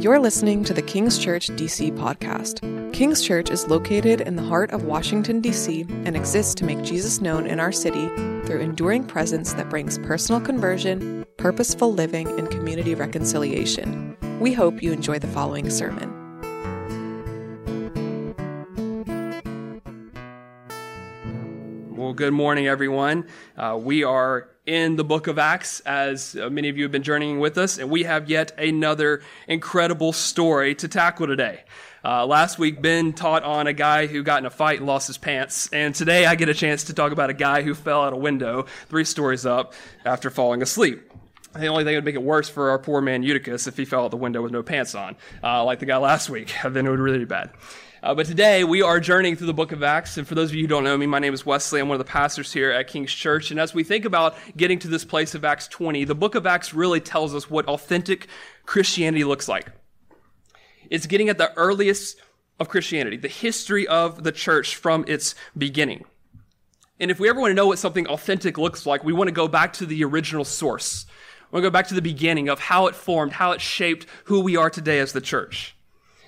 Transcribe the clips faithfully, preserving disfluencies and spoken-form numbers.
You're listening to the King's Church D C podcast. King's Church is located in the heart of Washington, D C and exists to make Jesus known in our city through enduring presence that brings personal conversion, purposeful living, and community reconciliation. We hope you enjoy the following sermon. Well, good morning, everyone. Uh, we are in the book of Acts, as many of you have been journeying with us, and we have yet another incredible story to tackle today. Uh, last week, Ben taught on a guy who got in a fight and lost his pants, and today I get a chance to talk about a guy who fell out a window three stories up after falling asleep. The only thing that would make it worse for our poor man Eutychus if he fell out the window with no pants on, uh, like the guy last week, then it would really be bad. Uh, but today, we are journeying through the book of Acts, and for those of you who don't know me, my name is Wesley. I'm one of the pastors here at King's Church, and as we think about getting to this place of Acts twenty, the book of Acts really tells us what authentic Christianity looks like. It's getting at the earliest of Christianity, the history of the church from its beginning. And if we ever want to know what something authentic looks like, we want to go back to the original source. We want to go back to the beginning of how it formed, how it shaped who we are today as the church.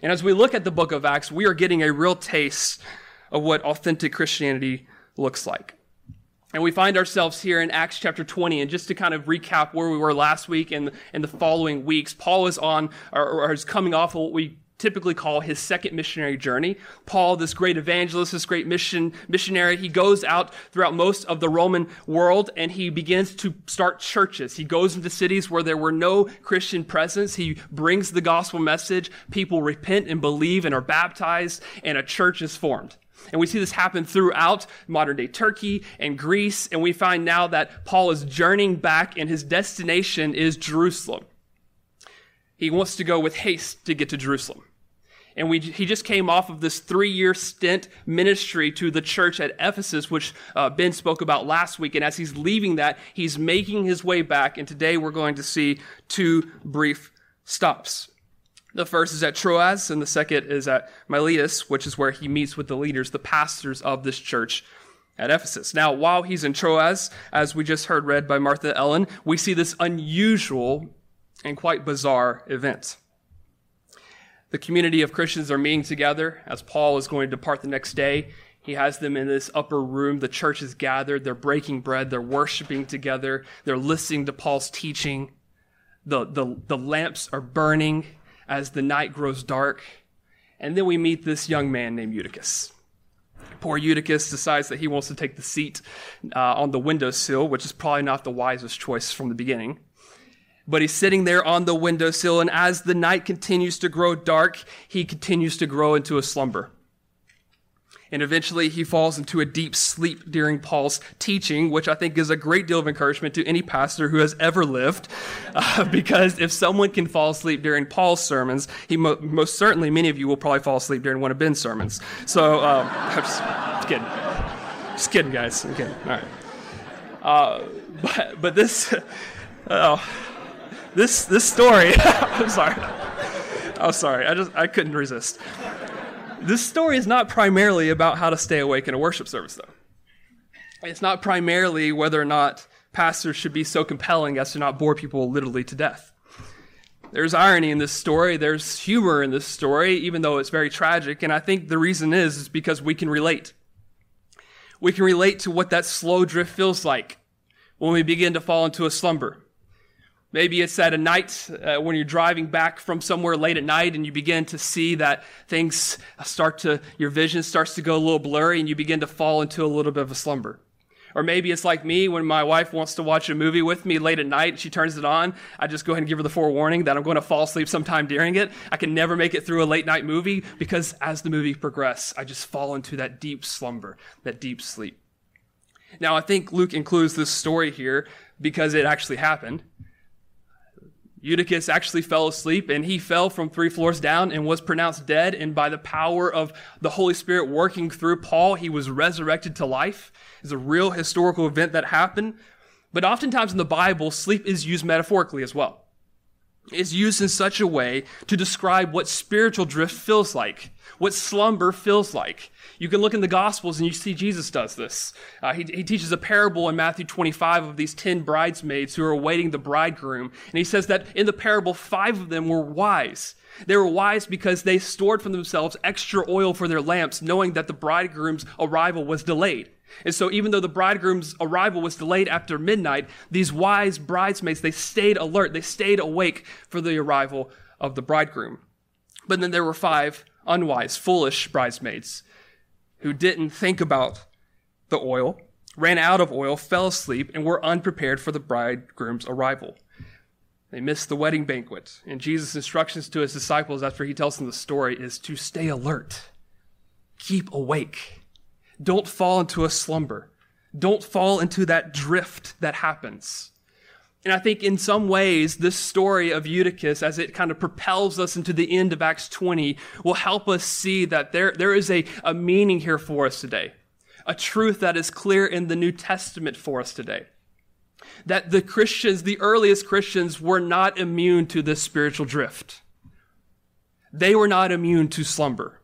And as we look at the book of Acts, we are getting a real taste of what authentic Christianity looks like. And we find ourselves here in Acts chapter twenty. And just to kind of recap where we were last week and, and the following weeks, Paul is on, or, or is coming off of what we typically call his second missionary journey. Paul, this great evangelist, this great mission missionary, he goes out throughout most of the Roman world and he begins to start churches. He goes into cities where there were no Christian presence. He brings the gospel message. People repent and believe and are baptized, and a church is formed. And we see this happen throughout modern-day Turkey and Greece, and we find now that Paul is journeying back and his destination is Jerusalem. He wants to go with haste to get to Jerusalem. And we, he just came off of this three-year stint ministry to the church at Ephesus, which uh, Ben spoke about last week. And as he's leaving that, he's making his way back. And today we're going to see two brief stops. The first is at Troas, and the second is at Miletus, which is where he meets with the leaders, the pastors of this church at Ephesus. Now, while he's in Troas, as we just heard read by Martha Ellen, we see this unusual and quite bizarre event. The community of Christians are meeting together. As Paul is going to depart the next day, he has them in this upper room. The church is gathered. They're breaking bread. They're worshiping together. They're listening to Paul's teaching. The, the, the lamps are burning as the night grows dark. And then we meet this young man named Eutychus. Poor Eutychus decides that he wants to take the seat uh, on the windowsill, which is probably not the wisest choice from the beginning. But he's sitting there on the windowsill, and as the night continues to grow dark, he continues to grow into a slumber. And eventually he falls into a deep sleep during Paul's teaching, which I think is a great deal of encouragement to any pastor who has ever lived, uh, because if someone can fall asleep during Paul's sermons, he mo- most certainly, many of you will probably fall asleep during one of Ben's sermons. So, um, I'm just, just kidding. Just kidding, guys. I'm kidding. All right. Uh, but, but this... oh. This this story, I'm sorry, I'm sorry, I just, I couldn't resist. This story is not primarily about how to stay awake in a worship service, though. It's not primarily whether or not pastors should be so compelling as to not bore people literally to death. There's irony in this story, there's humor in this story, even though it's very tragic, and I think the reason is, is because we can relate. We can relate to what that slow drift feels like when we begin to fall into a slumber. Maybe it's at a night uh, when you're driving back from somewhere late at night and you begin to see that things start to, your vision starts to go a little blurry and you begin to fall into a little bit of a slumber. Or maybe it's like me when my wife wants to watch a movie with me late at night and she turns it on. I just go ahead and give her the forewarning that I'm going to fall asleep sometime during it. I can never make it through a late night movie because as the movie progresses, I just fall into that deep slumber, that deep sleep. Now, I think Luke includes this story here because it actually happened. Eutychus actually fell asleep, and he fell from three floors down and was pronounced dead. And by the power of the Holy Spirit working through Paul, he was resurrected to life. It's a real historical event that happened. But oftentimes in the Bible, sleep is used metaphorically as well. is used in such a way to describe what spiritual drift feels like, what slumber feels like. You can look in the Gospels and you see Jesus does this. Uh, he, he teaches a parable in Matthew twenty-five of these ten bridesmaids who are awaiting the bridegroom. And he says that in the parable, five of them were wise. They were wise because they stored for themselves extra oil for their lamps, knowing that the bridegroom's arrival was delayed. And so even though the bridegroom's arrival was delayed after midnight, these wise bridesmaids, they stayed alert. They stayed awake for the arrival of the bridegroom. But then there were five unwise, foolish bridesmaids who didn't think about the oil, ran out of oil, fell asleep, and were unprepared for the bridegroom's arrival. They missed the wedding banquet. And Jesus' instructions to his disciples after he tells them the story is to stay alert. Keep awake. Don't fall into a slumber. Don't fall into that drift that happens. And I think in some ways, this story of Eutychus, as it kind of propels us into the end of Acts twenty, will help us see that there, there is a, a meaning here for us today, a truth that is clear in the New Testament for us today, that the Christians, the earliest Christians, were not immune to this spiritual drift. They were not immune to slumber.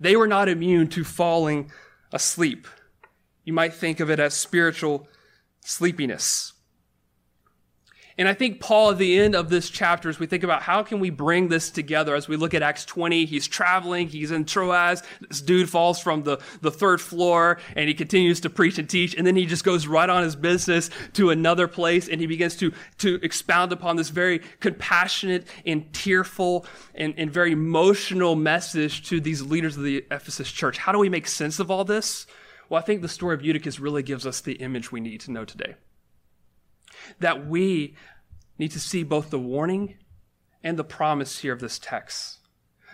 They were not immune to falling asleep. You might think of it as spiritual sleepiness. And I think Paul, at the end of this chapter, as we think about how can we bring this together, as we look at Acts twenty, he's traveling, he's in Troas, this dude falls from the, the third floor, and he continues to preach and teach, and then he just goes right on his business to another place, and he begins to, to expound upon this very compassionate and tearful and, and very emotional message to these leaders of the Ephesus church. How do we make sense of all this? Well, I think the story of Eutychus really gives us the image we need to know today. That we need to see both the warning and the promise here of this text.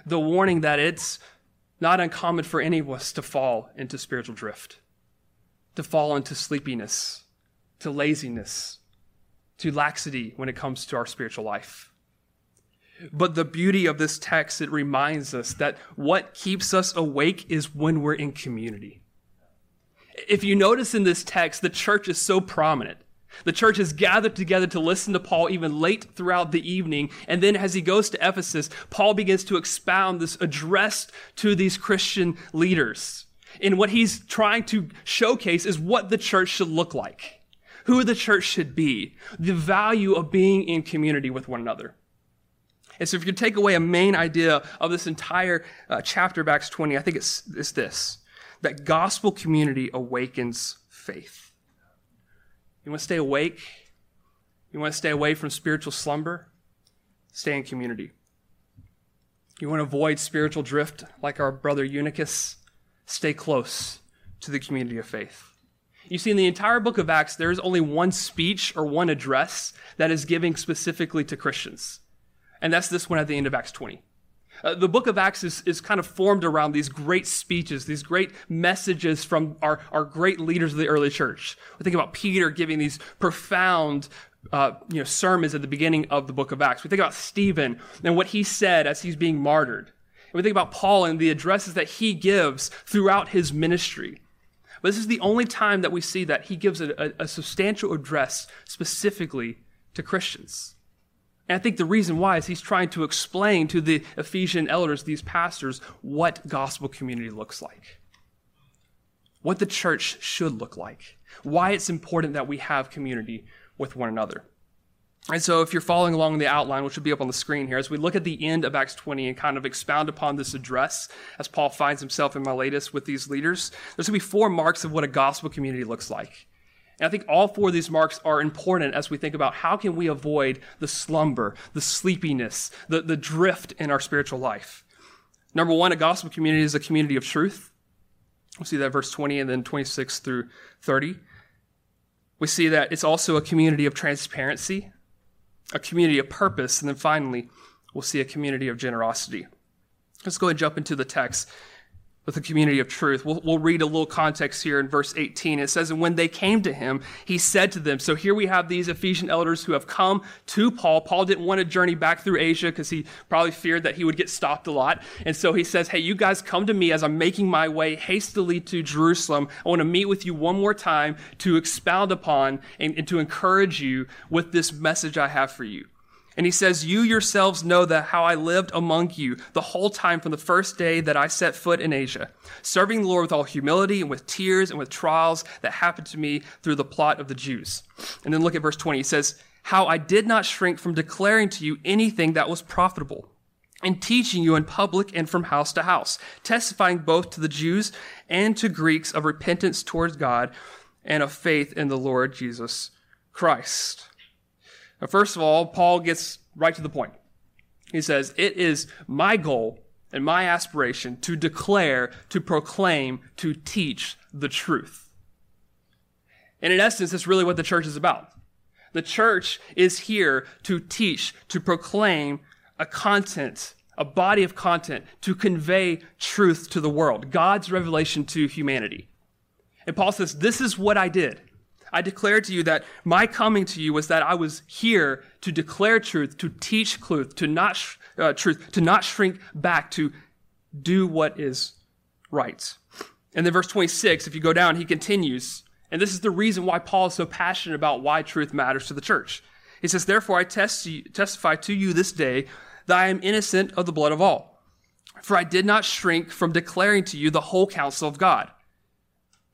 The warning that it's not uncommon for any of us to fall into spiritual drift, to fall into sleepiness, to laziness, to laxity when it comes to our spiritual life. But the beauty of this text, it reminds us that what keeps us awake is when we're in community. If you notice in this text, the church is so prominent. The church is gathered together to listen to Paul even late throughout the evening. And then as he goes to Ephesus, Paul begins to expound this address to these Christian leaders. And what he's trying to showcase is what the church should look like, who the church should be, the value of being in community with one another. And so if you take away a main idea of this entire uh, chapter of Acts twenty, I think it's, it's this, that gospel community awakens faith. You want to stay awake? You want to stay away from spiritual slumber? Stay in community. You want to avoid spiritual drift like our brother Eutychus? Stay close to the community of faith. You see, in the entire book of Acts, there is only one speech or one address that is given specifically to Christians. And that's this one at the end of Acts twenty. Uh, the book of Acts is, is kind of formed around these great speeches, these great messages from our, our great leaders of the early church. We think about Peter giving these profound uh, you know, sermons at the beginning of the book of Acts. We think about Stephen and what he said as he's being martyred. And we think about Paul and the addresses that he gives throughout his ministry. But this is the only time that we see that he gives a, a, a substantial address specifically to Christians. And I think the reason why is he's trying to explain to the Ephesian elders, these pastors, what gospel community looks like, what the church should look like, why it's important that we have community with one another. And so if you're following along the outline, which will be up on the screen here, as we look at the end of Acts twenty and kind of expound upon this address, as Paul finds himself in Miletus with these leaders, there's going to be four marks of what a gospel community looks like. And I think all four of these marks are important as we think about how can we avoid the slumber, the sleepiness, the, the drift in our spiritual life. Number one, a gospel community is a community of truth. We see that verse twenty and then twenty-six through thirty. We see that it's also a community of transparency, a community of purpose, and then finally, we'll see a community of generosity. Let's go ahead and jump into the text. With a community of truth. We'll, we'll read a little context here in verse eighteen. It says, and when they came to him, he said to them, so here we have these Ephesian elders who have come to Paul. Paul didn't want to journey back through Asia because he probably feared that he would get stopped a lot. And so he says, hey, you guys come to me as I'm making my way hastily to Jerusalem. I want to meet with you one more time to expound upon and, and to encourage you with this message I have for you. And he says, you yourselves know that how I lived among you the whole time from the first day that I set foot in Asia, serving the Lord with all humility and with tears and with trials that happened to me through the plot of the Jews. And then look at verse twenty. He says, how I did not shrink from declaring to you anything that was profitable, and teaching you in public and from house to house, testifying both to the Jews and to Greeks of repentance towards God and of faith in the Lord Jesus Christ. Now, first of all, Paul gets right to the point. He says, it is my goal and my aspiration to declare, to proclaim, to teach the truth. And in essence, that's really what the church is about. The church is here to teach, to proclaim a content, a body of content, to convey truth to the world, God's revelation to humanity. And Paul says, this is what I did. I declare to you that my coming to you was that I was here to declare truth, to teach truth, to not sh- uh, truth, to not shrink back, to do what is right. And then verse twenty-six, if you go down, he continues, and this is the reason why Paul is so passionate about why truth matters to the church. He says, therefore I testi- testify to you this day that I am innocent of the blood of all, for I did not shrink from declaring to you the whole counsel of God.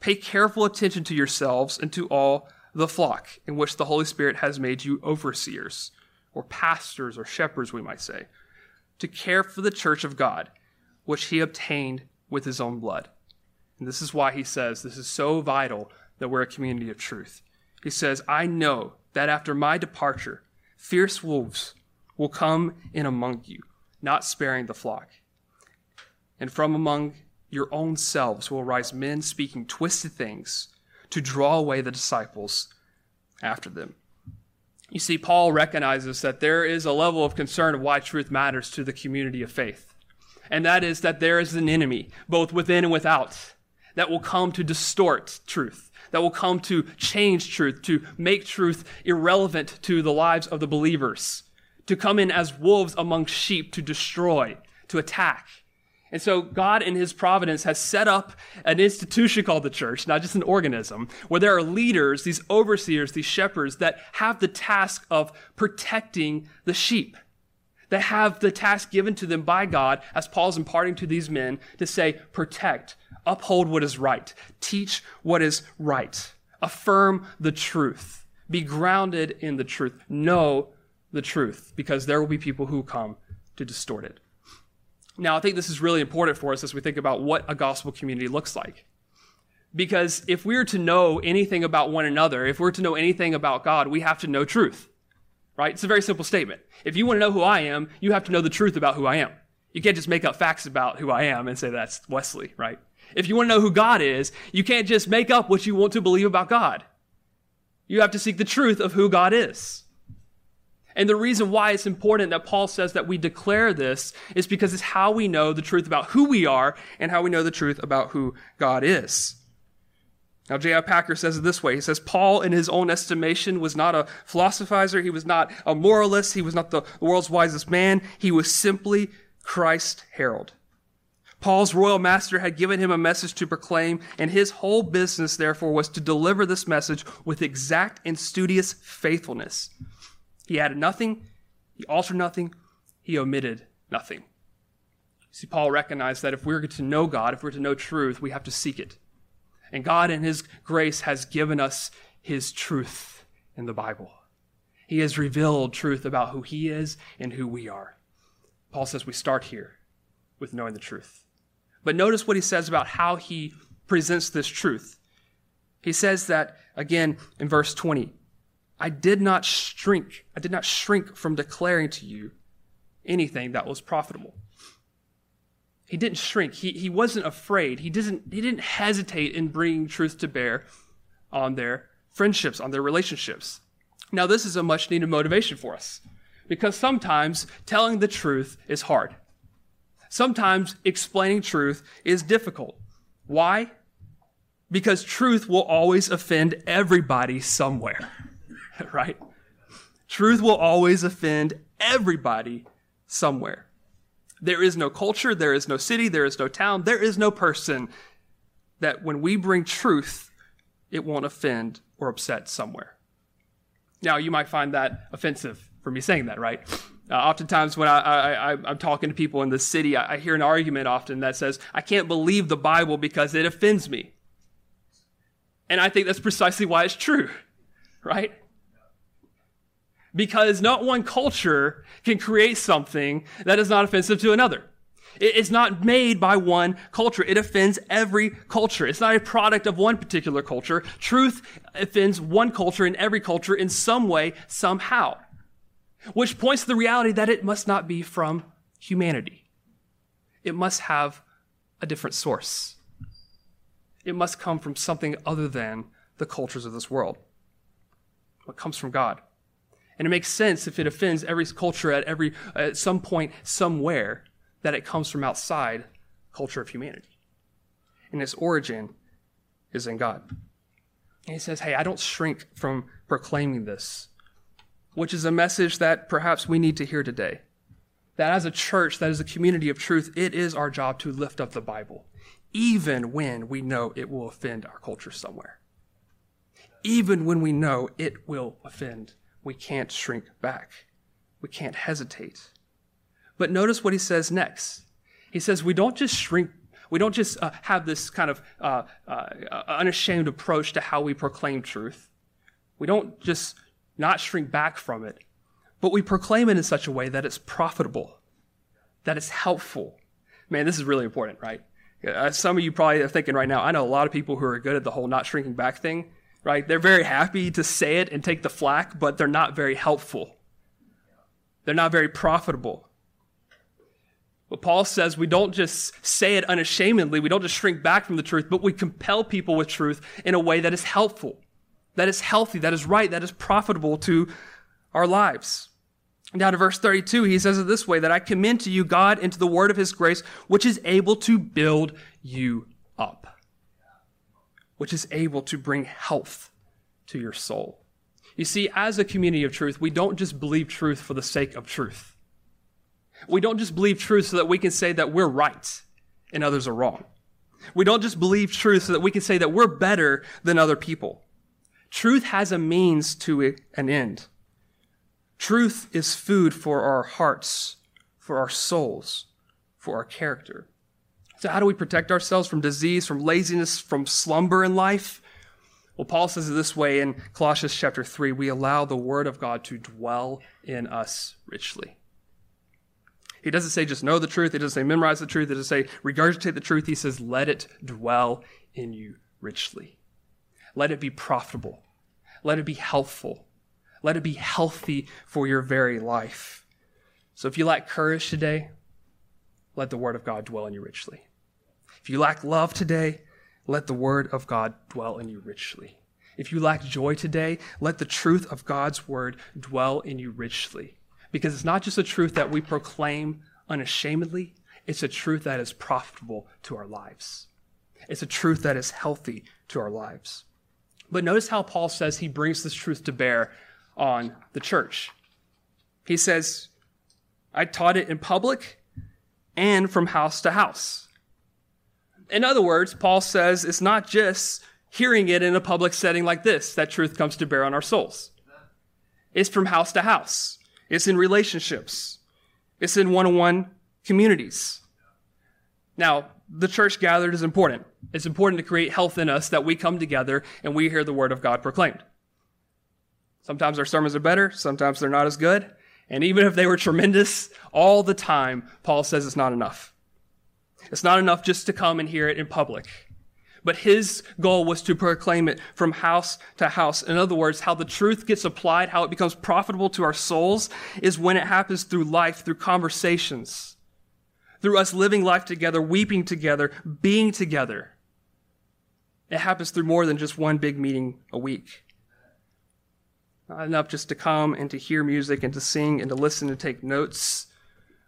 Pay careful attention to yourselves and to all the flock in which the Holy Spirit has made you overseers, or pastors, or shepherds, we might say, to care for the church of God, which he obtained with his own blood. And this is why he says this is so vital that we're a community of truth. He says, I know that after my departure, fierce wolves will come in among you, not sparing the flock. And from among your own selves will arise men speaking twisted things to draw away the disciples after them. You see, Paul recognizes that there is a level of concern of why truth matters to the community of faith. And that is that there is an enemy, both within and without, that will come to distort truth, that will come to change truth, to make truth irrelevant to the lives of the believers, to come in as wolves among sheep to destroy, to attack. And so God in his providence has set up an institution called the church, not just an organism, where there are leaders, these overseers, these shepherds that have the task of protecting the sheep. They have the task given to them by God, as Paul's imparting to these men, to say, protect, uphold what is right, teach what is right, affirm the truth, be grounded in the truth, know the truth, because there will be people who come to distort it. Now, I think this is really important for us as we think about what a gospel community looks like. Because if we're to know anything about one another, if we're to know anything about God, we have to know truth, right? It's a very simple statement. If you want to know who I am, you have to know the truth about who I am. You can't just make up facts about who I am and say that's Wesley, right? If you want to know who God is, you can't just make up what you want to believe about God. You have to seek the truth of who God is. And the reason why it's important that Paul says that we declare this is because it's how we know the truth about who we are and how we know the truth about who God is. Now, J I Packer says it this way. He says, Paul, in his own estimation, was not a philosophizer. He was not a moralist. He was not the world's wisest man. He was simply Christ's herald. Paul's royal master had given him a message to proclaim, and his whole business, therefore, was to deliver this message with exact and studious faithfulness. He added nothing, he altered nothing, he omitted nothing. See, Paul recognized that if we're to know God, if we're to know truth, we have to seek it. And God in his grace has given us his truth in the Bible. He has revealed truth about who he is and who we are. Paul says we start here with knowing the truth. But notice what he says about how he presents this truth. He says that, again, in verse twenty, I did not shrink, I did not shrink from declaring to you anything that was profitable. He didn't shrink. He, he wasn't afraid. He didn't, he didn't hesitate in bringing truth to bear on their friendships, on their relationships. Now, this is a much-needed motivation for us because sometimes telling the truth is hard. Sometimes explaining truth is difficult. Why? Because truth will always offend everybody somewhere. Right? Truth will always offend everybody somewhere. There is no culture, there is no city, there is no town, there is no person that when we bring truth, it won't offend or upset somewhere. Now, you might find that offensive for me saying that, right? Uh, oftentimes when I, I, I, I'm talking to people in the city, I, I hear an argument often that says, I can't believe the Bible because it offends me. And I think that's precisely why it's true, right? Because not one culture can create something that is not offensive to another. It's not made by one culture. It offends every culture. It's not a product of one particular culture. Truth offends one culture and every culture in some way, somehow, which points to the reality that it must not be from humanity. It must have a different source. It must come from something other than the cultures of this world. It comes from God. And it makes sense if it offends every culture at every at some point, somewhere, that it comes from outside culture of humanity. And its origin is in God. And he says, hey, I don't shrink from proclaiming this, which is a message that perhaps we need to hear today. That as a church, that is a community of truth, it is our job to lift up the Bible, even when we know it will offend our culture somewhere. Even when we know it will offend, we can't shrink back. We can't hesitate. But notice what he says next. He says, we don't just shrink, we don't just uh, have this kind of uh, uh, unashamed approach to how we proclaim truth. We don't just not shrink back from it, but we proclaim it in such a way that it's profitable, that it's helpful. Man, this is really important, right? Uh, some of you probably are thinking right now, I know a lot of people who are good at the whole not shrinking back thing, right? They're very happy to say it and take the flack, but they're not very helpful. They're not very profitable. But Paul says we don't just say it unashamedly, we don't just shrink back from the truth, but we compel people with truth in a way that is helpful, that is healthy, that is right, that is profitable to our lives. Down to verse thirty-two, he says it this way, that I commend to you God into the word of his grace, which is able to build you up, which is able to bring health to your soul. You see, as a community of truth, we don't just believe truth for the sake of truth. We don't just believe truth so that we can say that we're right and others are wrong. We don't just believe truth so that we can say that we're better than other people. Truth has a means to an end. Truth is food for our hearts, for our souls, for our character. So how do we protect ourselves from disease, from laziness, from slumber in life? Well, Paul says it this way in Colossians chapter three, we allow the word of God to dwell in us richly. He doesn't say just know the truth. He doesn't say memorize the truth. He doesn't say regurgitate the truth. He says let it dwell in you richly. Let it be profitable. Let it be helpful. Let it be healthy for your very life. So if you lack courage today, let the word of God dwell in you richly. If you lack love today, let the word of God dwell in you richly. If you lack joy today, let the truth of God's word dwell in you richly. Because it's not just a truth that we proclaim unashamedly, it's a truth that is profitable to our lives. It's a truth that is healthy to our lives. But notice how Paul says he brings this truth to bear on the church. He says, I taught it in public and from house to house. In other words, Paul says it's not just hearing it in a public setting like this that truth comes to bear on our souls. It's from house to house. It's in relationships. It's in one-on-one communities. Now, the church gathered is important. It's important to create health in us that we come together and we hear the word of God proclaimed. Sometimes our sermons are better. Sometimes they're not as good. And even if they were tremendous all the time, Paul says it's not enough. It's not enough just to come and hear it in public. But his goal was to proclaim it from house to house. In other words, how the truth gets applied, how it becomes profitable to our souls is when it happens through life, through conversations, through us living life together, weeping together, being together. It happens through more than just one big meeting a week. Not enough just to come and to hear music and to sing and to listen and take notes,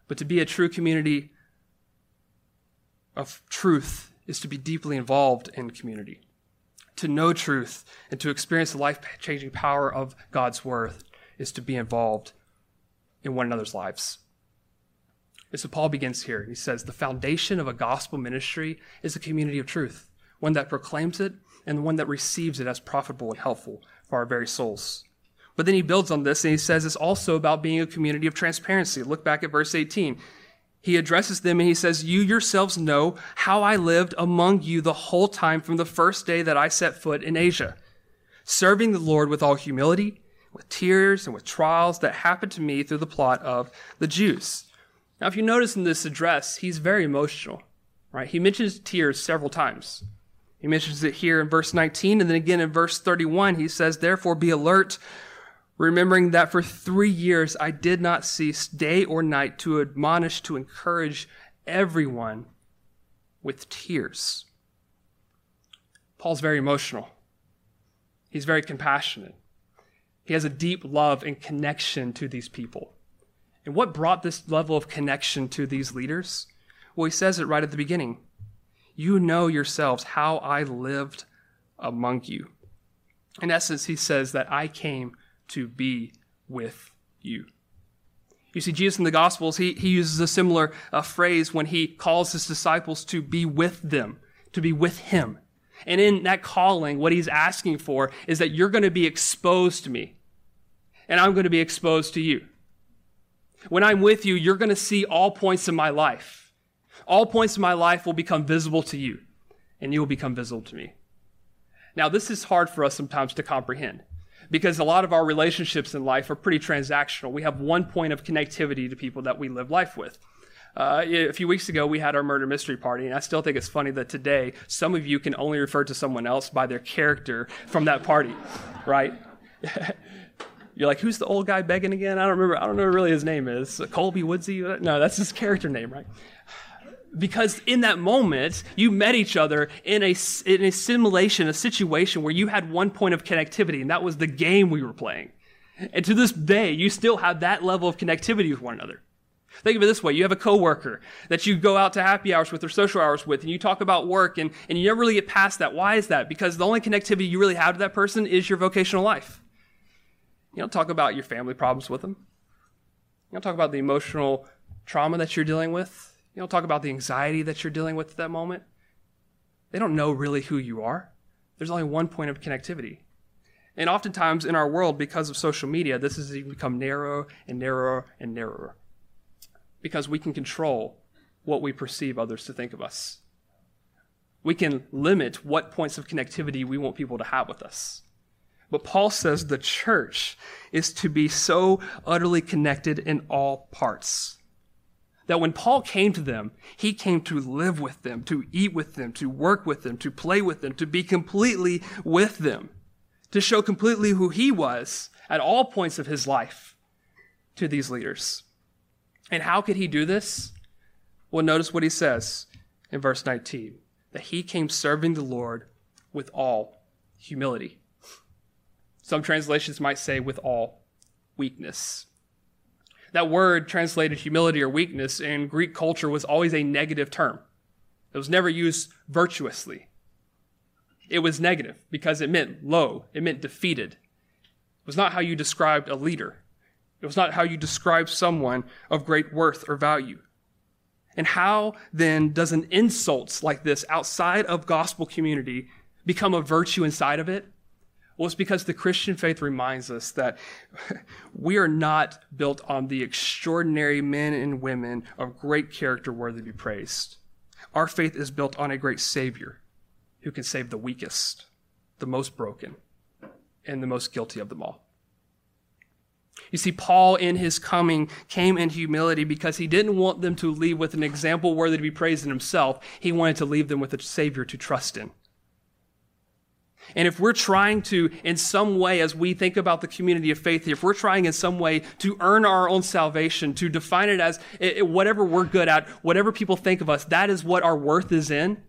but to be a true community of truth is to be deeply involved in community, to know truth and to experience the life-changing power of God's word is to be involved in one another's lives. And so Paul begins here. He says the foundation of a gospel ministry is a community of truth, one that proclaims it and one that receives it as profitable and helpful for our very souls. But then he builds on this and he says it's also about being a community of transparency. Look back at verse eighteen. He addresses them and he says, you yourselves know how I lived among you the whole time from the first day that I set foot in Asia, serving the Lord with all humility, with tears, and with trials that happened to me through the plot of the Jews. Now, if you notice in this address, he's very emotional, right? He mentions tears several times. He mentions it here in verse nineteen, and then again in verse thirty-one, he says, therefore be alert, remembering that for three years I did not cease day or night to admonish, to encourage everyone with tears. Paul's very emotional. He's very compassionate. He has a deep love and connection to these people. And what brought this level of connection to these leaders? Well, he says it right at the beginning. You know yourselves how I lived among you. In essence, he says that I came to be with you. You see, Jesus in the Gospels, he, he uses a similar uh, phrase when he calls his disciples to be with them, to be with him. And in that calling, what he's asking for is that you're going to be exposed to me, and I'm going to be exposed to you. When I'm with you, you're going to see all points of my life. All points of my life will become visible to you, and you will become visible to me. Now, this is hard for us sometimes to comprehend, because a lot of our relationships in life are pretty transactional. We have one point of connectivity to people that we live life with. Uh, a few weeks ago, we had our murder mystery party, and I still think it's funny that today, some of you can only refer to someone else by their character from that party, right? You're like, who's the old guy begging again? I don't remember. I don't know what really his name is. Colby Woodsy? No, that's his character name, right? Because in that moment, you met each other in a, in a simulation, a situation where you had one point of connectivity, and that was the game we were playing. And to this day, you still have that level of connectivity with one another. Think of it this way. You have a coworker that you go out to happy hours with or social hours with, and you talk about work, and, and you never really get past that. Why is that? Because the only connectivity you really have to that person is your vocational life. You don't talk about your family problems with them. You don't talk about the emotional trauma that you're dealing with. You don't talk about the anxiety that you're dealing with at that moment. They don't know really who you are. There's only one point of connectivity. And oftentimes in our world, because of social media, this has become narrower and narrower and narrower, because we can control what we perceive others to think of us. We can limit what points of connectivity we want people to have with us. But Paul says the church is to be so utterly connected in all parts that when Paul came to them, he came to live with them, to eat with them, to work with them, to play with them, to be completely with them, to show completely who he was at all points of his life to these leaders. And how could he do this? Well, notice what he says in verse nineteen, that he came serving the Lord with all humility. Some translations might say with all weakness. That word translated humility or weakness in Greek culture was always a negative term. It was never used virtuously. It was negative because it meant low. It meant defeated. It was not how you described a leader. It was not how you describe someone of great worth or value. And how then does an insult like this outside of gospel community become a virtue inside of it? Well, it's because the Christian faith reminds us that we are not built on the extraordinary men and women of great character worthy to be praised. Our faith is built on a great Savior who can save the weakest, the most broken, and the most guilty of them all. You see, Paul in his coming came in humility because he didn't want them to leave with an example worthy to be praised in himself. He wanted to leave them with a Savior to trust in. And if we're trying to, in some way, as we think about the community of faith, if we're trying in some way to earn our own salvation, to define it as whatever we're good at, whatever people think of us, that is what our worth is in.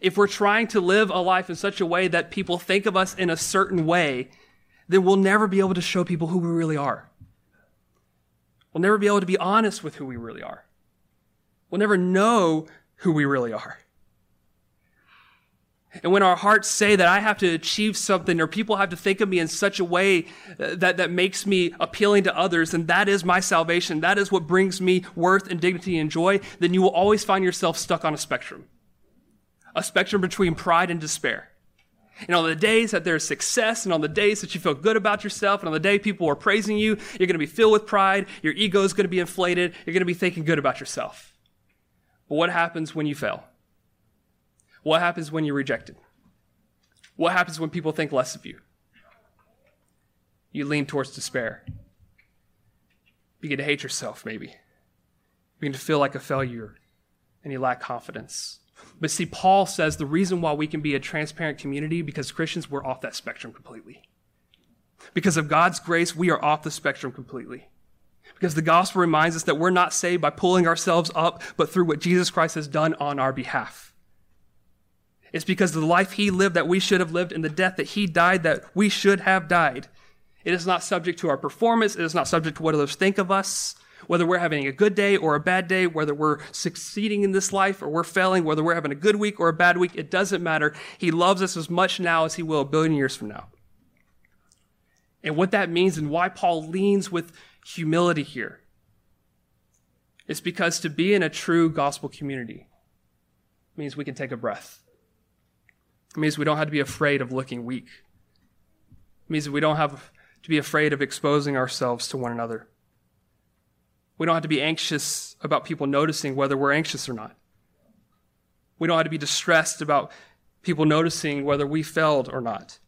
If we're trying to live a life in such a way that people think of us in a certain way, then we'll never be able to show people who we really are. We'll never be able to be honest with who we really are. We'll never know who we really are. And when our hearts say that I have to achieve something or people have to think of me in such a way that, that makes me appealing to others, and that is my salvation, that is what brings me worth and dignity and joy, then you will always find yourself stuck on a spectrum. A spectrum between pride and despair. And on the days that there's success, and on the days that you feel good about yourself, and on the day people are praising you, you're going to be filled with pride. Your ego is going to be inflated. You're going to be thinking good about yourself. But what happens when you fail? What happens when you're rejected? What happens when people think less of you? You lean towards despair. You begin to hate yourself, maybe. You begin to feel like a failure, and you lack confidence. But see, Paul says the reason why we can be a transparent community, because Christians, we're off that spectrum completely. Because of God's grace, we are off the spectrum completely. Because the gospel reminds us that we're not saved by pulling ourselves up, but through what Jesus Christ has done on our behalf. It's because of the life he lived that we should have lived, and the death that he died that we should have died. It is not subject to our performance. It is not subject to what others think of us. Whether we're having a good day or a bad day, whether we're succeeding in this life or we're failing, whether we're having a good week or a bad week, it doesn't matter. He loves us as much now as he will a billion years from now. And what that means and why Paul leans with humility here is because to be in a true gospel community means we can take a breath. It means we don't have to be afraid of looking weak. It means we don't have to be afraid of exposing ourselves to one another. We don't have to be anxious about people noticing whether we're anxious or not. We don't have to be distressed about people noticing whether we failed or not.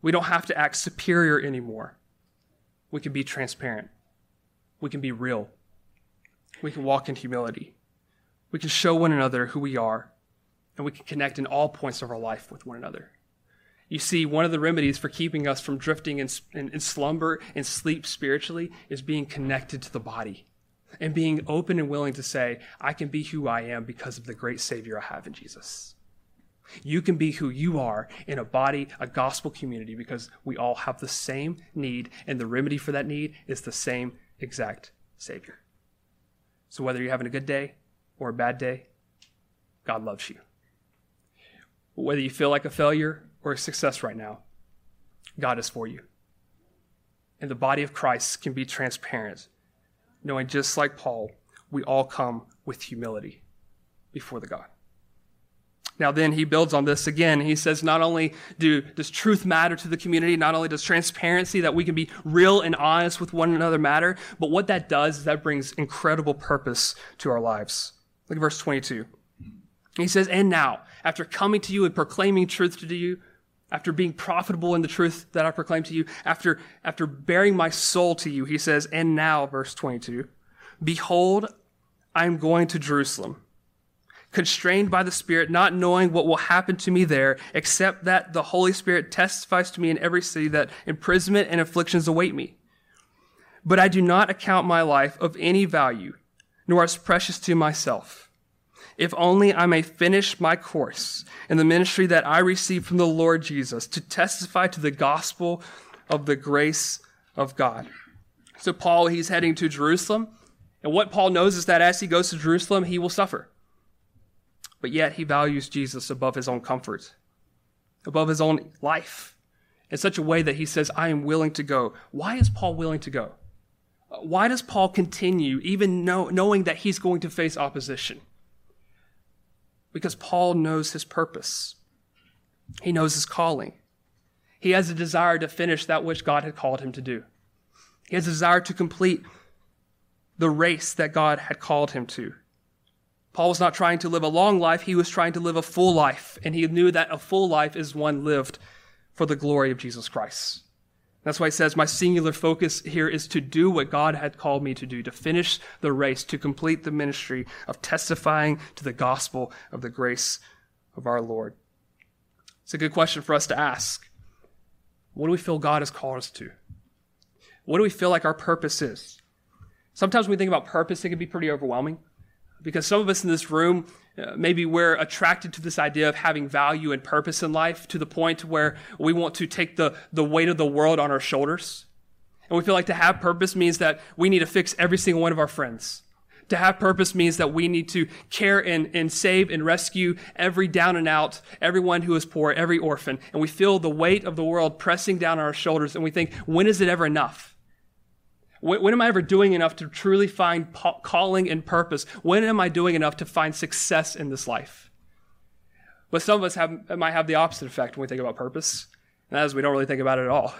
We don't have to act superior anymore. We can be transparent. We can be real. We can walk in humility. We can show one another who we are, and we can connect in all points of our life with one another. You see, one of the remedies for keeping us from drifting in, in, in slumber and sleep spiritually is being connected to the body and being open and willing to say, I can be who I am because of the great Savior I have in Jesus. You can be who you are in a body, a gospel community, because we all have the same need, and the remedy for that need is the same exact Savior. So whether you're having a good day or a bad day, God loves you. Whether you feel like a failure or a success right now, God is for you. And the body of Christ can be transparent, knowing just like Paul, we all come with humility before the God. Now then, he builds on this again. He says, not only do, does truth matter to the community, not only does transparency, that we can be real and honest with one another, matter, but what that does is that brings incredible purpose to our lives. Look at verse twenty-two. He says, and now, after coming to you and proclaiming truth to you, after being profitable in the truth that I proclaim to you, after, after bearing my soul to you, he says, and now, verse twenty-two, behold, I am going to Jerusalem, constrained by the Spirit, not knowing what will happen to me there, except that the Holy Spirit testifies to me in every city that imprisonment and afflictions await me. But I do not account my life of any value, nor as precious to myself, if only I may finish my course in the ministry that I received from the Lord Jesus to testify to the gospel of the grace of God. So Paul, he's heading to Jerusalem. And what Paul knows is that as he goes to Jerusalem, he will suffer. But yet he values Jesus above his own comfort, above his own life, in such a way that he says, I am willing to go. Why is Paul willing to go? Why does Paul continue, even know, knowing that he's going to face opposition? Because Paul knows his purpose. He knows his calling. He has a desire to finish that which God had called him to do. He has a desire to complete the race that God had called him to. Paul was not trying to live a long life. He was trying to live a full life. And he knew that a full life is one lived for the glory of Jesus Christ. That's why he says, my singular focus here is to do what God had called me to do, to finish the race, to complete the ministry of testifying to the gospel of the grace of our Lord. It's a good question for us to ask. What do we feel God has called us to? What do we feel like our purpose is? Sometimes when we think about purpose, it can be pretty overwhelming, because some of us in this room, Uh, maybe we're attracted to this idea of having value and purpose in life to the point where we want to take the, the weight of the world on our shoulders. And we feel like to have purpose means that we need to fix every single one of our friends. To have purpose means that we need to care and, and save and rescue every down and out, everyone who is poor, every orphan. And we feel the weight of the world pressing down on our shoulders, and we think, when is it ever enough? When, when am I ever doing enough to truly find po- calling and purpose? When am I doing enough to find success in this life? But some of us have, might have the opposite effect when we think about purpose, and that is we don't really think about it at all.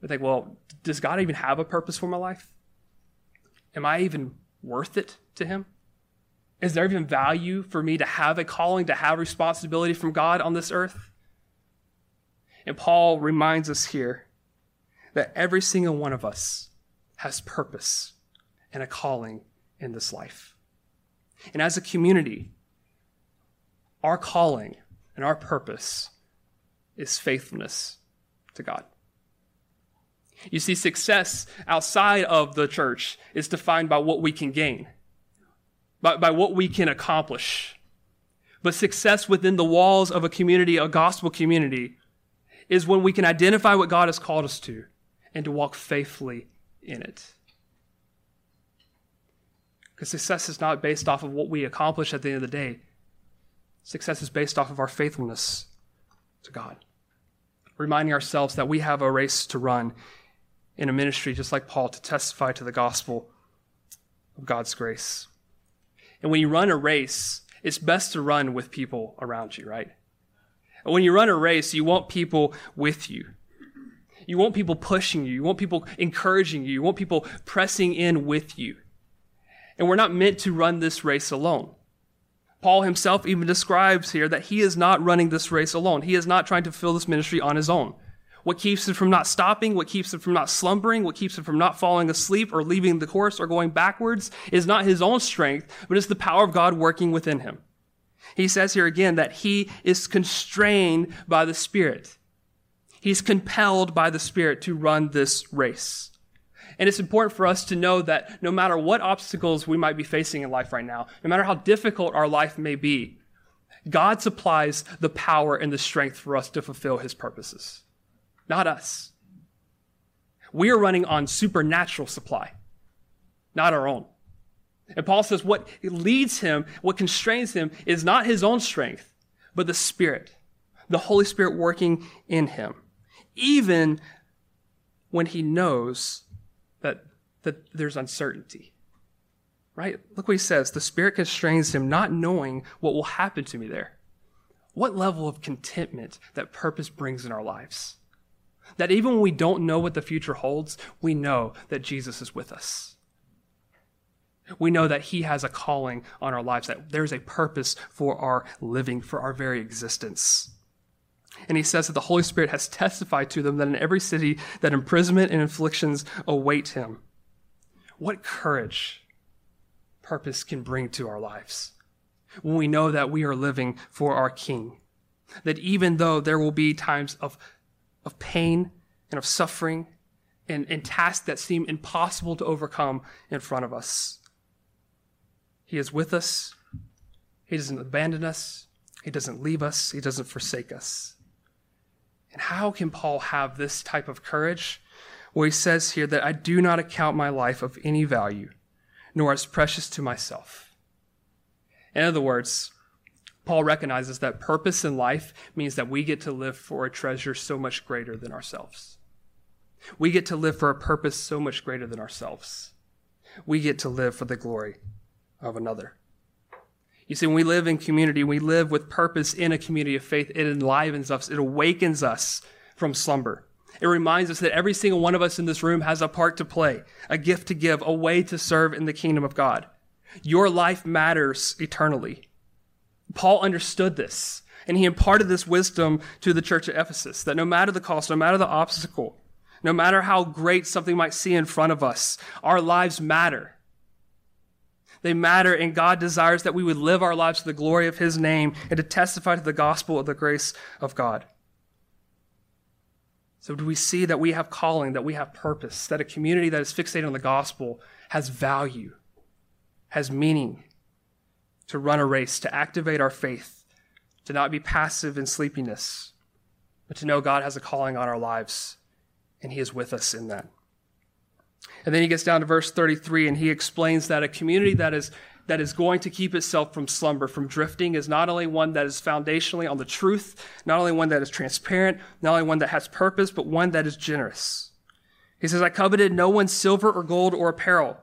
We think, well, does God even have a purpose for my life? Am I even worth it to him? Is there even value for me to have a calling, to have responsibility from God on this earth? And Paul reminds us here that every single one of us has purpose and a calling in this life. And as a community, our calling and our purpose is faithfulness to God. You see, success outside of the church is defined by what we can gain, by, by what we can accomplish. But success within the walls of a community, a gospel community, is when we can identify what God has called us to and to walk faithfully in it. Because success is not based off of what we accomplish at the end of the day. Success is based off of our faithfulness to God. Reminding ourselves that we have a race to run in a ministry, just like Paul, to testify to the gospel of God's grace. And when you run a race, it's best to run with people around you, right? And when you run a race, you want people with you. You want people pushing you. You want people encouraging you. You want people pressing in with you. And we're not meant to run this race alone. Paul himself even describes here that he is not running this race alone. He is not trying to fulfill this ministry on his own. What keeps him from not stopping, what keeps him from not slumbering, what keeps him from not falling asleep or leaving the course or going backwards is not his own strength, but it's the power of God working within him. He says here again that he is constrained by the Spirit. He's compelled by the Spirit to run this race. And it's important for us to know that no matter what obstacles we might be facing in life right now, no matter how difficult our life may be, God supplies the power and the strength for us to fulfill his purposes, not us. We are running on supernatural supply, not our own. And Paul says what leads him, what constrains him, is not his own strength, but the Spirit, the Holy Spirit working in him, even when he knows that, that there's uncertainty, right? Look what he says. The Spirit constrains him, not knowing what will happen to me there. What level of contentment that purpose brings in our lives. That even when we don't know what the future holds, we know that Jesus is with us. We know that he has a calling on our lives, that there's a purpose for our living, for our very existence. And he says that the Holy Spirit has testified to them that in every city that imprisonment and afflictions await him. What courage purpose can bring to our lives when we know that we are living for our King. That even though there will be times of, of pain and of suffering and, and tasks that seem impossible to overcome in front of us, he is with us. He doesn't abandon us. He doesn't leave us. He doesn't forsake us. And how can Paul have this type of courage? Well, he says here that I do not account my life of any value, nor as precious to myself. In other words, Paul recognizes that purpose in life means that we get to live for a treasure so much greater than ourselves. We get to live for a purpose so much greater than ourselves. We get to live for the glory of another. You see, when we live in community, we live with purpose in a community of faith. It enlivens us. It awakens us from slumber. It reminds us that every single one of us in this room has a part to play, a gift to give, a way to serve in the kingdom of God. Your life matters eternally. Paul understood this, and he imparted this wisdom to the church at Ephesus, that no matter the cost, no matter the obstacle, no matter how great something might seem in front of us, our lives matter. They matter, and God desires that we would live our lives to the glory of his name and to testify to the gospel of the grace of God. So do we see that we have calling, that we have purpose, that a community that is fixated on the gospel has value, has meaning, to run a race, to activate our faith, to not be passive in sleepiness, but to know God has a calling on our lives, and he is with us in that. And then he gets down to verse thirty-three, and he explains that a community that is that is going to keep itself from slumber, from drifting, is not only one that is foundationally on the truth, not only one that is transparent, not only one that has purpose, but one that is generous. He says, I coveted no one's silver or gold or apparel.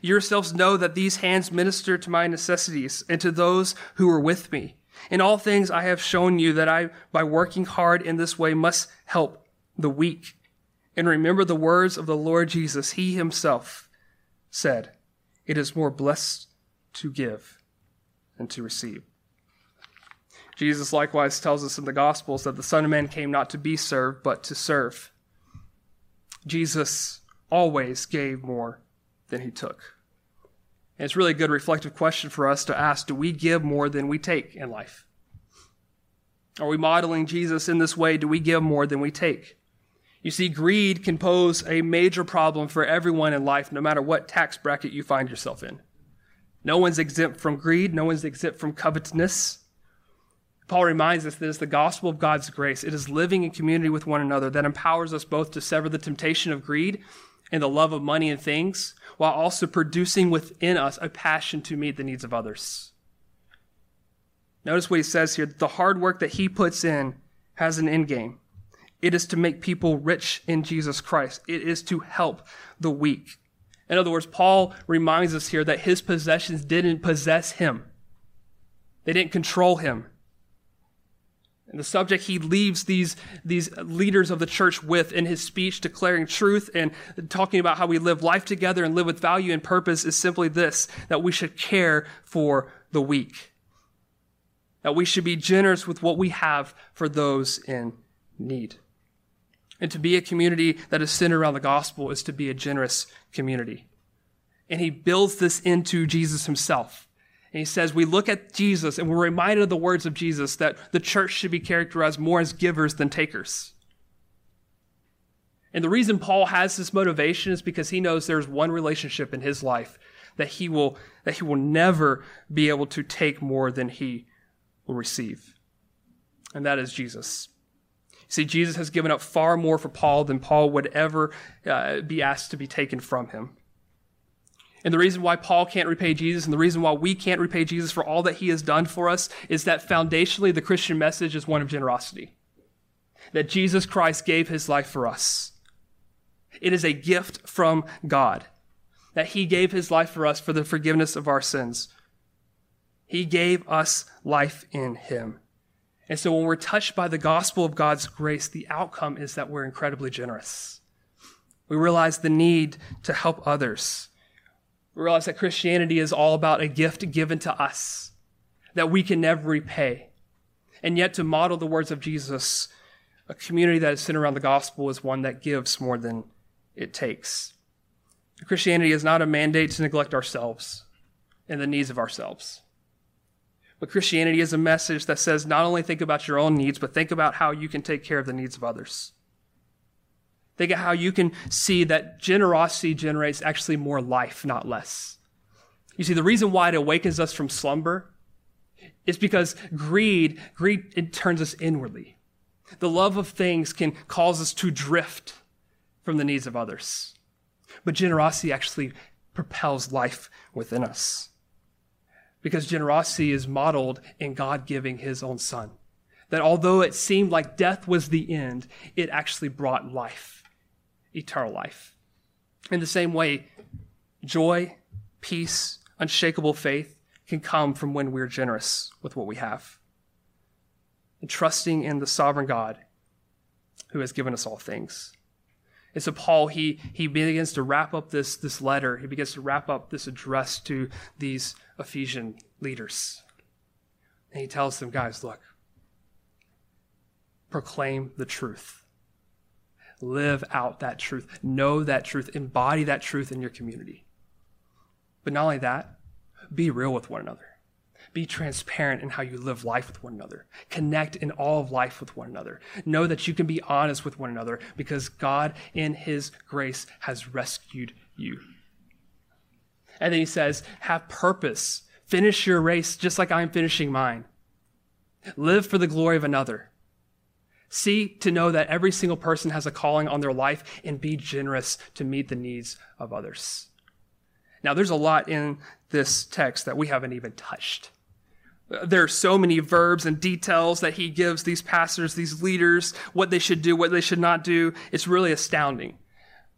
You yourselves know that these hands ministered to my necessities and to those who were with me. In all things I have shown you that I, by working hard in this way, must help the weak. And remember the words of the Lord Jesus. He himself said, it is more blessed to give than to receive. Jesus likewise tells us in the Gospels that the Son of Man came not to be served, but to serve. Jesus always gave more than he took. And it's really a good reflective question for us to ask, do we give more than we take in life? Are we modeling Jesus in this way? Do we give more than we take? You see, greed can pose a major problem for everyone in life, no matter what tax bracket you find yourself in. No one's exempt from greed. No one's exempt from covetousness. Paul reminds us that it's the gospel of God's grace. It is living in community with one another that empowers us both to sever the temptation of greed and the love of money and things, while also producing within us a passion to meet the needs of others. Notice what he says here. The hard work that he puts in has an end game. It is to make people rich in Jesus Christ. It is to help the weak. In other words, Paul reminds us here that his possessions didn't possess him. They didn't control him. And the subject he leaves these, these leaders of the church with in his speech, declaring truth and talking about how we live life together and live with value and purpose, is simply this, that we should care for the weak. That we should be generous with what we have for those in need. And to be a community that is centered around the gospel is to be a generous community. And he builds this into Jesus himself. And he says, we look at Jesus and we're reminded of the words of Jesus that the church should be characterized more as givers than takers. And the reason Paul has this motivation is because he knows there's one relationship in his life that he will, that he will never be able to take more than he will receive. And that is Jesus. See, Jesus has given up far more for Paul than Paul would ever uh, be asked to be taken from him. And the reason why Paul can't repay Jesus and the reason why we can't repay Jesus for all that he has done for us is that foundationally the Christian message is one of generosity. That Jesus Christ gave his life for us. It is a gift from God. That he gave his life for us for the forgiveness of our sins. He gave us life in him. And so when we're touched by the gospel of God's grace, the outcome is that we're incredibly generous. We realize the need to help others. We realize that Christianity is all about a gift given to us that we can never repay. And yet, to model the words of Jesus, a community that is centered around the gospel is one that gives more than it takes. Christianity is not a mandate to neglect ourselves and the needs of ourselves. But Christianity is a message that says not only think about your own needs, but think about how you can take care of the needs of others. Think of how you can see that generosity generates actually more life, not less. You see, the reason why it awakens us from slumber is because greed, greed, it turns us inwardly. The love of things can cause us to drift from the needs of others. But generosity actually propels life within us. Because generosity is modeled in God giving his own son. That although it seemed like death was the end, it actually brought life. Eternal life. In the same way, joy, peace, unshakable faith can come from when we're generous with what we have. And trusting in the sovereign God who has given us all things. And so Paul, he, he begins to wrap up this, this letter. He begins to wrap up this address to these Ephesian leaders. And he tells them, guys, look, proclaim the truth. Live out that truth, know that truth, embody that truth in your community. But not only that, be real with one another. Be transparent in how you live life with one another. Connect in all of life with one another. Know that you can be honest with one another because God in his grace has rescued you. And then he says, have purpose. Finish your race just like I'm finishing mine. Live for the glory of another. Seek to know that every single person has a calling on their life and be generous to meet the needs of others. Now, there's a lot in this text that we haven't even touched. There are so many verbs and details that he gives these pastors, these leaders, what they should do, what they should not do. It's really astounding.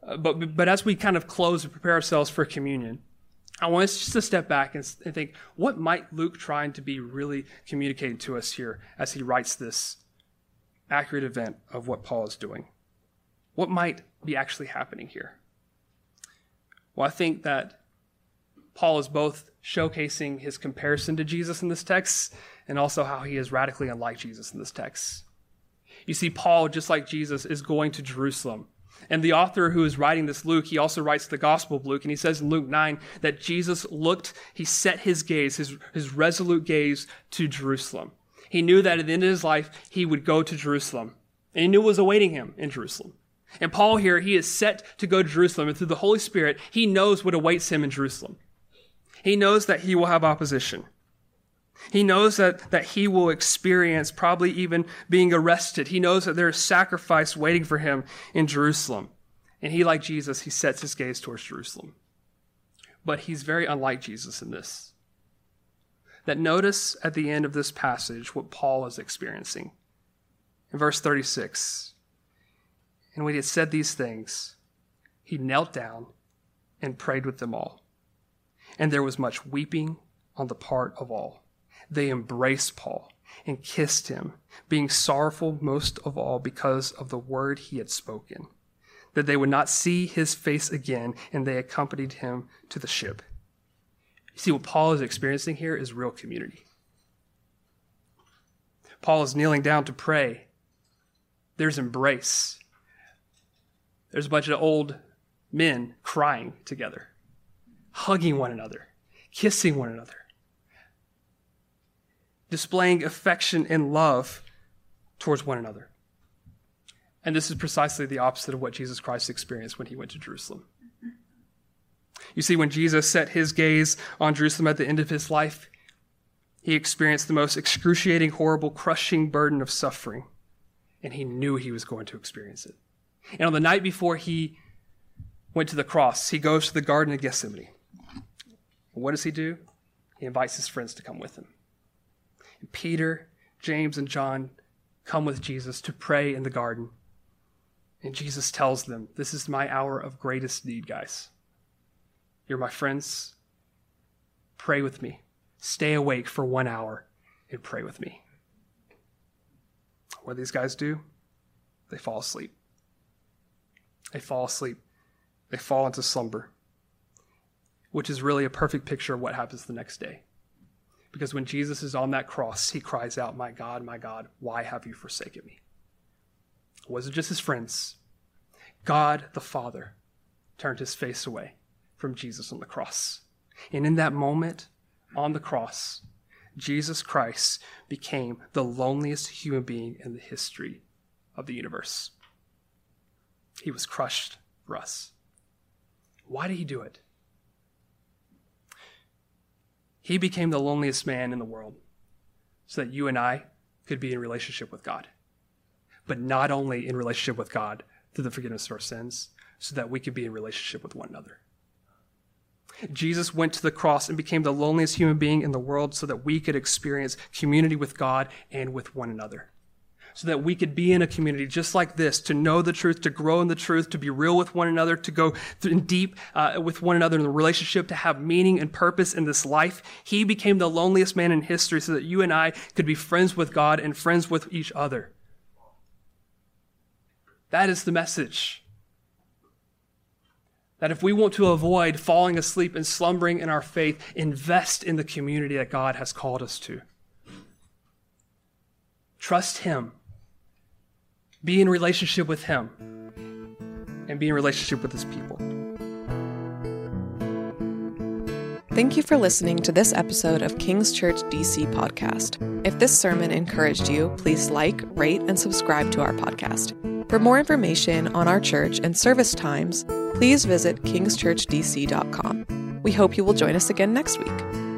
Uh, but, but as we kind of close and prepare ourselves for communion, I want us just to step back and, and think, what might Luke trying to be really communicating to us here as he writes this accurate event of what Paul is doing? What might be actually happening here? Well, I think that Paul is both showcasing his comparison to Jesus in this text and also how he is radically unlike Jesus in this text. You see, Paul, just like Jesus, is going to Jerusalem. And the author who is writing this, Luke, he also writes the Gospel of Luke. And he says in Luke nine that Jesus looked, he set his gaze, his, his resolute gaze to Jerusalem. He knew that at the end of his life, he would go to Jerusalem. And he knew what was awaiting him in Jerusalem. And Paul here, he is set to go to Jerusalem. And through the Holy Spirit, he knows what awaits him in Jerusalem. He knows that he will have opposition. He knows that, that he will experience probably even being arrested. He knows that there is sacrifice waiting for him in Jerusalem. And he, like Jesus, he sets his gaze towards Jerusalem. But he's very unlike Jesus in this. That notice at the end of this passage what Paul is experiencing. In verse thirty-six, and when he had said these things, he knelt down and prayed with them all. And there was much weeping on the part of all. They embraced Paul and kissed him, being sorrowful most of all because of the word he had spoken, that they would not see his face again, and they accompanied him to the ship. You see, what Paul is experiencing here is real community. Paul is kneeling down to pray. There's embrace. There's a bunch of old men crying together, hugging one another, kissing one another, displaying affection and love towards one another. And this is precisely the opposite of what Jesus Christ experienced when he went to Jerusalem. You see, when Jesus set his gaze on Jerusalem at the end of his life, he experienced the most excruciating, horrible, crushing burden of suffering, and he knew he was going to experience it. And on the night before he went to the cross, he goes to the Garden of Gethsemane. And what does he do? He invites his friends to come with him. Peter, James, and John come with Jesus to pray in the garden. And Jesus tells them, this is my hour of greatest need, guys. You're my friends. Pray with me. Stay awake for one hour and pray with me. What do these guys do? They fall asleep. They fall asleep. They fall into slumber, which is really a perfect picture of what happens the next day. Because when Jesus is on that cross, he cries out, my God, my God, why have you forsaken me? It wasn't just his friends. God the Father turned his face away from Jesus on the cross. And in that moment, on the cross, Jesus Christ became the loneliest human being in the history of the universe. He was crushed for us. Why did he do it? He became the loneliest man in the world so that you and I could be in relationship with God. But not only in relationship with God through the forgiveness of our sins, so that we could be in relationship with one another. Jesus went to the cross and became the loneliest human being in the world so that we could experience community with God and with one another. So that we could be in a community just like this, to know the truth, to grow in the truth, to be real with one another, to go in deep uh, with one another in the relationship, to have meaning and purpose in this life. He became the loneliest man in history so that you and I could be friends with God and friends with each other. That is the message. That if we want to avoid falling asleep and slumbering in our faith, invest in the community that God has called us to. Trust him. Be in relationship with him and be in relationship with his people. Thank you for listening to this episode of King's Church D C podcast. If this sermon encouraged you, please like, rate, and subscribe to our podcast. For more information on our church and service times, please visit kings church d c dot com. We hope you will join us again next week.